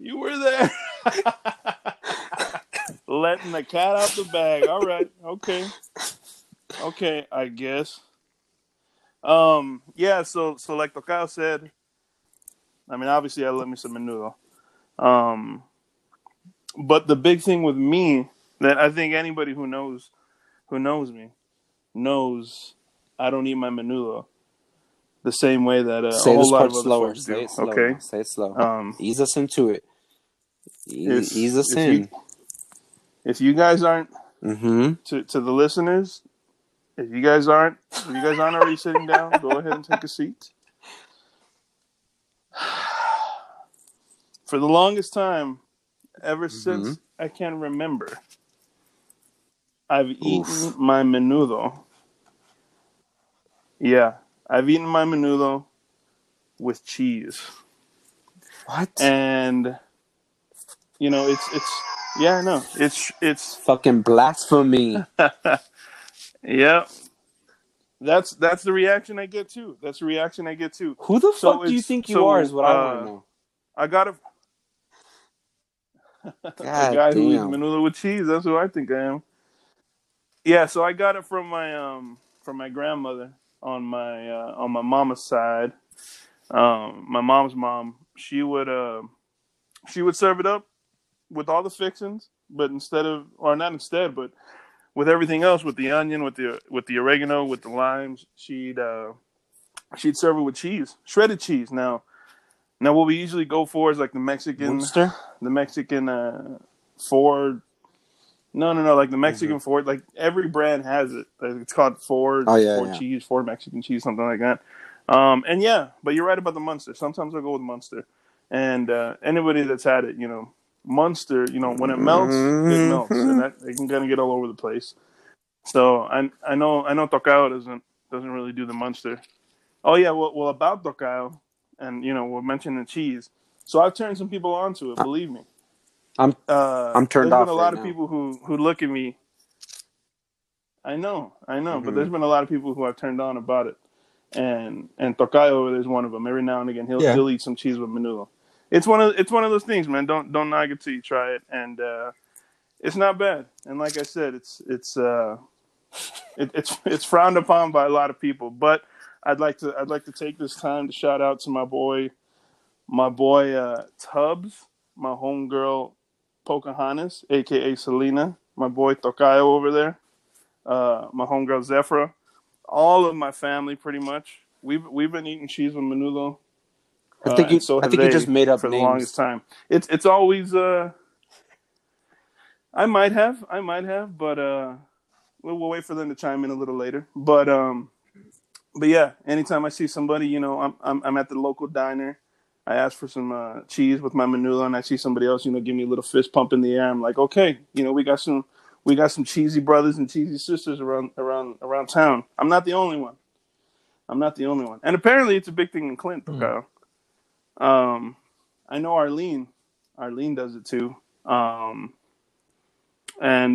You were there. Letting the cat out the bag. All right. Okay, I guess. Yeah, so like Tocayo said, I mean, obviously I love me some menudo. But the big thing with me that I think anybody who knows me knows I don't eat my menudo the same way that a whole lot of other folks do. Okay? Say it slow. Ease us into it. Ease us in. If you guys aren't, to the listeners... If you guys aren't already sitting down, go ahead and take a seat. For the longest time, ever since I can remember, I've eaten my menudo Yeah. I've eaten my menudo with cheese. What? And, you know, it's yeah, I know. It's fucking blasphemy. Yeah. That's the reaction I get too. That's the reaction I get too. Who the fuck do you think you are is what I want to know. I got to the guy damn. Who eats menudo with cheese. That's who I think I am. Yeah, so I got it from my grandmother on my mama's side. My mom's mom, she would serve it up with all the fixings, but not instead, but with everything else, with the onion, with the oregano, with the limes, she'd serve it with cheese, shredded cheese. Now what we usually go for is like the Mexican Ford. No, like the Mexican mm-hmm. Ford. Like every brand has it. Like it's called Ford, cheese, Ford Mexican cheese, something like that. And yeah, but you're right about the Munster. Sometimes I go with Munster, and anybody that's had it, you know. Munster, you know, when it melts, it melts, and that it can kind of get all over the place. So I know Tocao doesn't really do the Munster. Oh yeah, well about Tocao, and you know we're mentioning cheese. So I've turned some people on to it. Believe me, I'm turned off. There's been a lot of people who look at me. I know, but there's been a lot of people who I've turned on about it, and Tocao is one of them. Every now and again, he'll eat some cheese with menudo. It's one of those things, man. Don't knock it till you try it, and it's not bad. And like I said, it's frowned upon by a lot of people. But I'd like to take this time to shout out to my boy Tubbs, my homegirl Pocahontas, aka Selena, my boy Tocayo over there, my homegirl Zephyra, all of my family pretty much. We've been eating cheese with menudo. I think you just made up for names. The longest time. It's always I might have, but we'll wait for them to chime in a little later. But yeah, anytime I see somebody, you know, I'm at the local diner, I ask for some cheese with my menudo, and I see somebody else, you know, give me a little fist pump in the air. I'm like, okay, you know, we got some cheesy brothers and cheesy sisters around town. I'm not the only one, and apparently it's a big thing in Clint, Kyle. I know Arlene does it too. And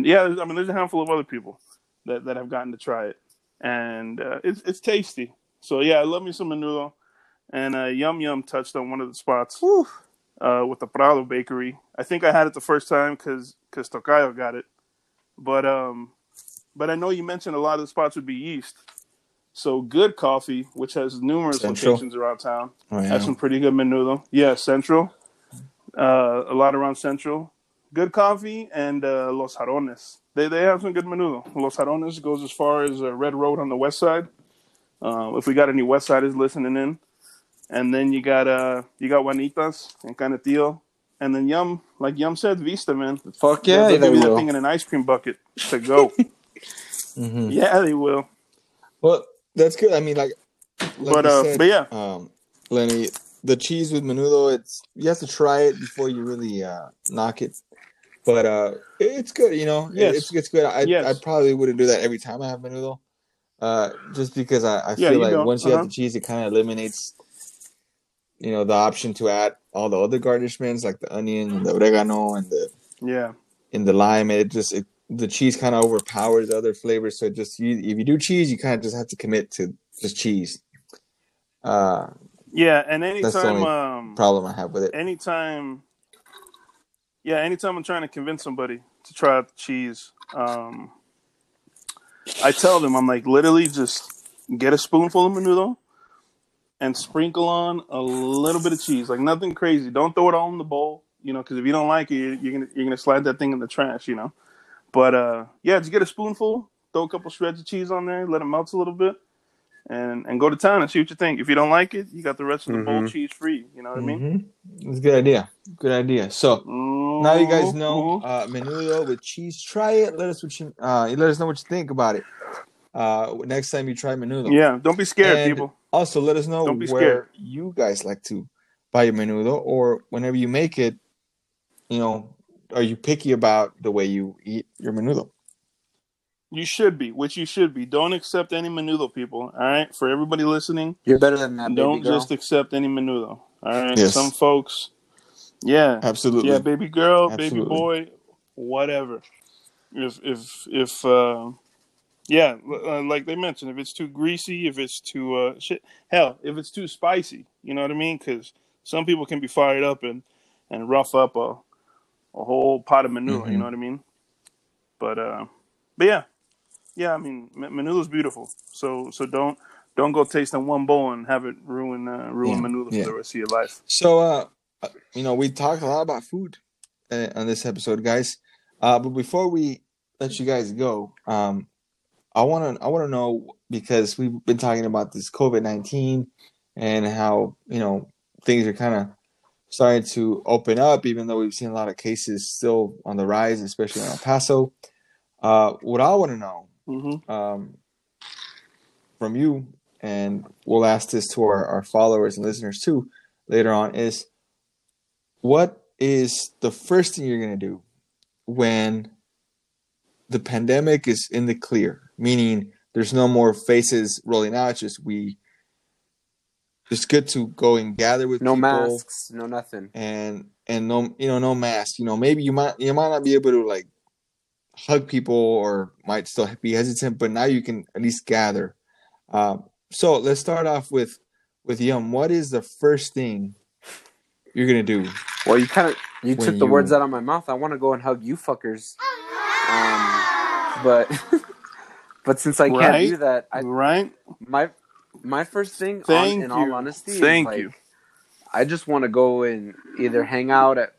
yeah, I mean, there's a handful of other people that have gotten to try it, and it's tasty. So yeah, I love me some menudo, and Yum Yum touched on one of the spots with the Prado Bakery. I think I had it the first time because Tocayo got it, but I know you mentioned a lot of the spots would be yeast. So Good Coffee, which has numerous locations around town, has some pretty good menudo. Yeah, Central, a lot around Central. Good Coffee and Los Jarrones. They have some good menudo. Los Jarrones goes as far as Red Road on the west side. If we got any west siders listening in, and then you got Juanitas and Canetillo, and then Yum, like Yum said, Vista, man. Fuck yeah, they give you that thing in an ice cream bucket to go. Mm-hmm. Yeah, they will. Well. That's good. I mean, but yeah, Lenny, the cheese with menudo, you have to try it before you really knock it. But it's good, you know. Yes. It's good. I probably wouldn't do that every time I have menudo, just because I feel like once you have the cheese, it kind of eliminates, you know, the option to add all the other garnishments like the onion and the oregano and the lime. And it the cheese kind of overpowers other flavors, so if you do cheese, you kind of just have to commit to just cheese. And anytime that's the only problem I have with it. Anytime I'm trying to convince somebody to try out the cheese, I tell them, I'm like, literally just get a spoonful of menudo and sprinkle on a little bit of cheese, like nothing crazy. Don't throw it all in the bowl, you know, because if you don't like it, you're gonna slide that thing in the trash, you know. But, just get a spoonful, throw a couple shreds of cheese on there, let it melt a little bit, and go to town and see what you think. If you don't like it, you got the rest of the bowl cheese free. You know what I mean? It's a good idea. Good idea. So, now you guys know menudo with cheese. Try it. Let us know what you think about it next time you try menudo. Yeah, don't be scared, people. Also, let us know where you guys like to buy your menudo, or whenever you make it, you know, are you picky about the way you eat your menudo? You should be, which you should be. Don't accept any menudo, people. All right, for everybody listening, you're better than that. Don't just accept any menudo. All right, yes. Some folks, yeah, absolutely, yeah, baby girl, absolutely. Baby boy, whatever. If like they mentioned, if it's too greasy, if it's too if it's too spicy, you know what I mean? Because some people can be fired up and rough up a whole pot of menudo. Mm-hmm. You know what I mean? But yeah. Yeah, I mean, menudo's beautiful. So don't go tasting one bowl and have it ruin menudo for the rest of your life. So we talked a lot about food on this episode, guys. But before we let you guys go, I wanna know, because we've been talking about this COVID-19 and how things are kind of starting to open up, even though we've seen a lot of cases still on the rise, especially in El Paso. What I want to know from you, and we'll ask this to our followers and listeners too later on, is what is the first thing you're going to do when the pandemic is in the clear? Meaning there's no more faces rolling out. It's just it's good to go and gather with people. No masks, no nothing. And no mask. Maybe you might not be able to hug people, or might still be hesitant, but now you can at least gather. So let's start off with Yum. What is the first thing you're gonna do? Well, you took the words out of my mouth. I want to go and hug you fuckers, but since I can't do that, my first thing, all honesty, is you. I just want to go and either hang out at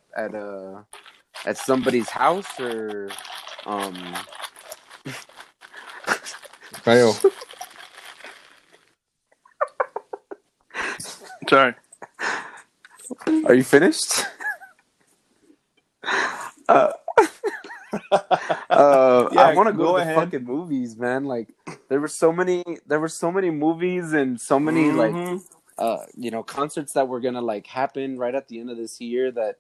somebody's house or. Sorry. Are you finished? I want to go to the fucking movies, man. There were so many movies and so many concerts that were gonna happen right at the end of this year. That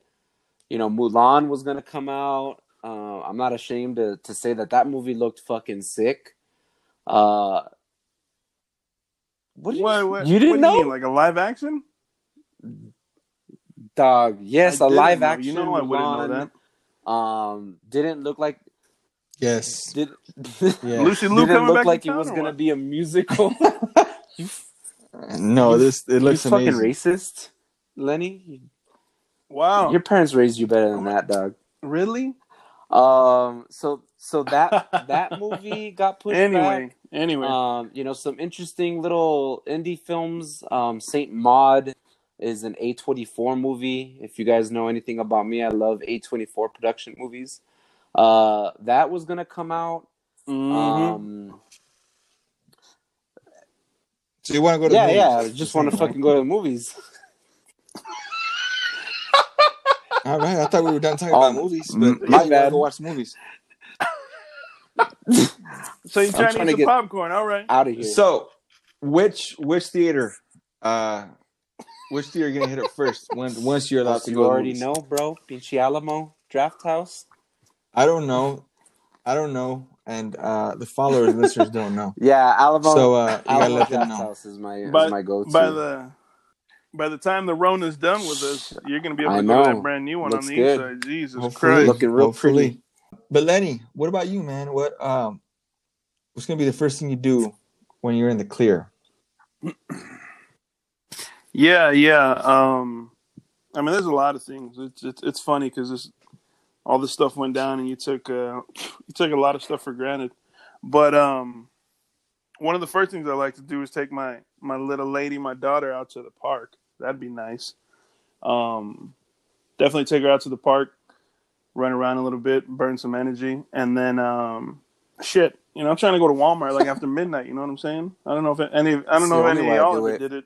Mulan was gonna come out. I'm not ashamed to say that movie looked fucking sick. You didn't know? You mean, a live action? Dog, yes, live action. I wouldn't know that. Didn't look like. Yes. Lucy Liu didn't look like it was gonna be a musical. It looks amazing. You fucking racist, Lenny. Wow. Your parents raised you better than that, dog. Really? So that movie got pushed back. Anyway. Some interesting little indie films. Saint Maud is an A24 movie. If you guys know anything about me, I love A24 production movies. That was gonna come out. So you want to go to the movies? Yeah, I just want to fucking go to the movies. All right, I thought we were done talking about movies, but my bad. Go watch movies. So you're trying to get popcorn? All right, out of here. So, which theater are you gonna hit up first? Once you're allowed to go, you already know, bro. Pinchy Alamo, Draft House. I don't know, and the followers and listeners don't know. Yeah, Alamo. So you gotta let them know. Draft House is my go-to. By the time the Rona's done with us, you're going to be able to do that brand new one. Looks on the good. Inside. Jesus Hopefully, Christ. Looking real pretty. But Lenny, what about you, man? What what's going to be the first thing you do when you're in the clear? Yeah. I mean, there's a lot of things. It's funny because all this stuff went down and you took a lot of stuff for granted. But one of the first things I like to do is take my little lady, my daughter, out to the park. That'd be nice. Definitely take her out to the park, run around a little bit, burn some energy, and then I'm trying to go to Walmart after midnight. You know what I'm saying? I don't know if any of y'all did it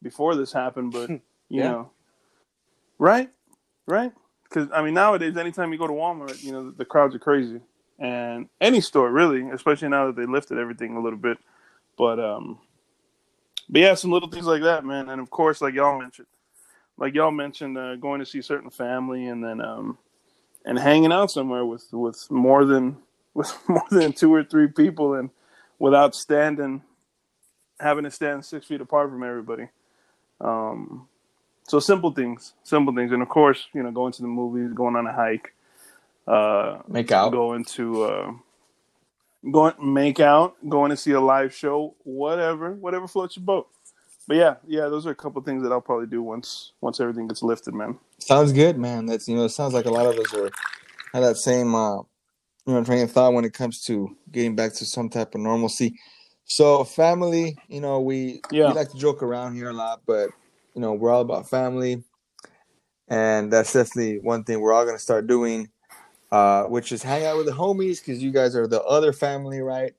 before this happened, but you know, right? Because I mean, nowadays, anytime you go to Walmart, the crowds are crazy, and any store really, especially now that they lifted everything a little bit, But yeah, some little things like that, man. And of course, like y'all mentioned, going to see certain family and then and hanging out somewhere with more than with more than two or three people and without having to stand 6 feet apart from everybody. So simple things. And of course, you know, going to the movies, going on a hike, going to see a live show, whatever floats your boat. But yeah, those are a couple things that I'll probably do once everything gets lifted, man. Sounds good, man. That's, you know, it sounds like a lot of us have that same, train of thought when it comes to getting back to some type of normalcy. So family, you know, we like to joke around here a lot, but, you know, we're all about family. And that's definitely one thing we're all going to start doing, which is hang out with the homies, because you guys are the other family, right?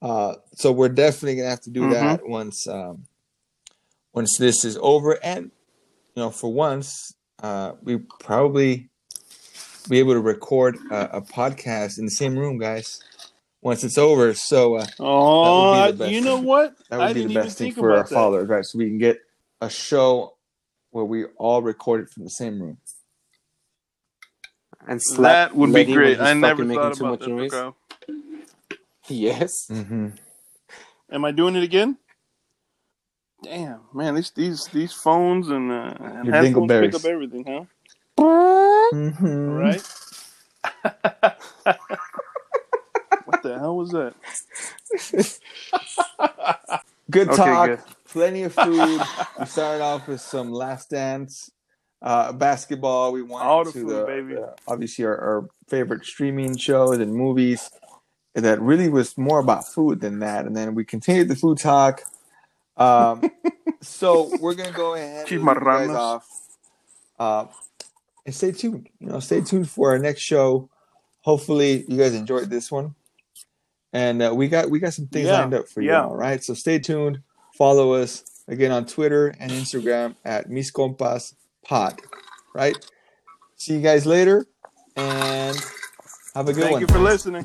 So we're definitely going to have to do that once this is over. And, you know, for once, we probably be able to record a podcast in the same room, guys, once it's over. So that would be the best. You know what? That would be the best thing for our followers, right? So we can get a show where we all record it from the same room. And that would be great. I never thought about that, bro. Yes. Mm-hmm. Am I doing it again? Damn, man, these phones and headphones pick up everything, huh? Mm-hmm. Right? What the hell was that? Good talk. Plenty of food. We started off with some Last Dance, basketball. We went obviously our favorite streaming shows and movies. And that really was more about food than that. And then we continued the food talk. So we're gonna go ahead and move guys off. And stay tuned. You know, stay tuned for our next show. Hopefully, you guys enjoyed this one. And we got some things lined up for you. All right, so stay tuned. Follow us again on Twitter and Instagram at Mis Compas Pod. Right. See you guys later, and have a good one. Thank you for listening.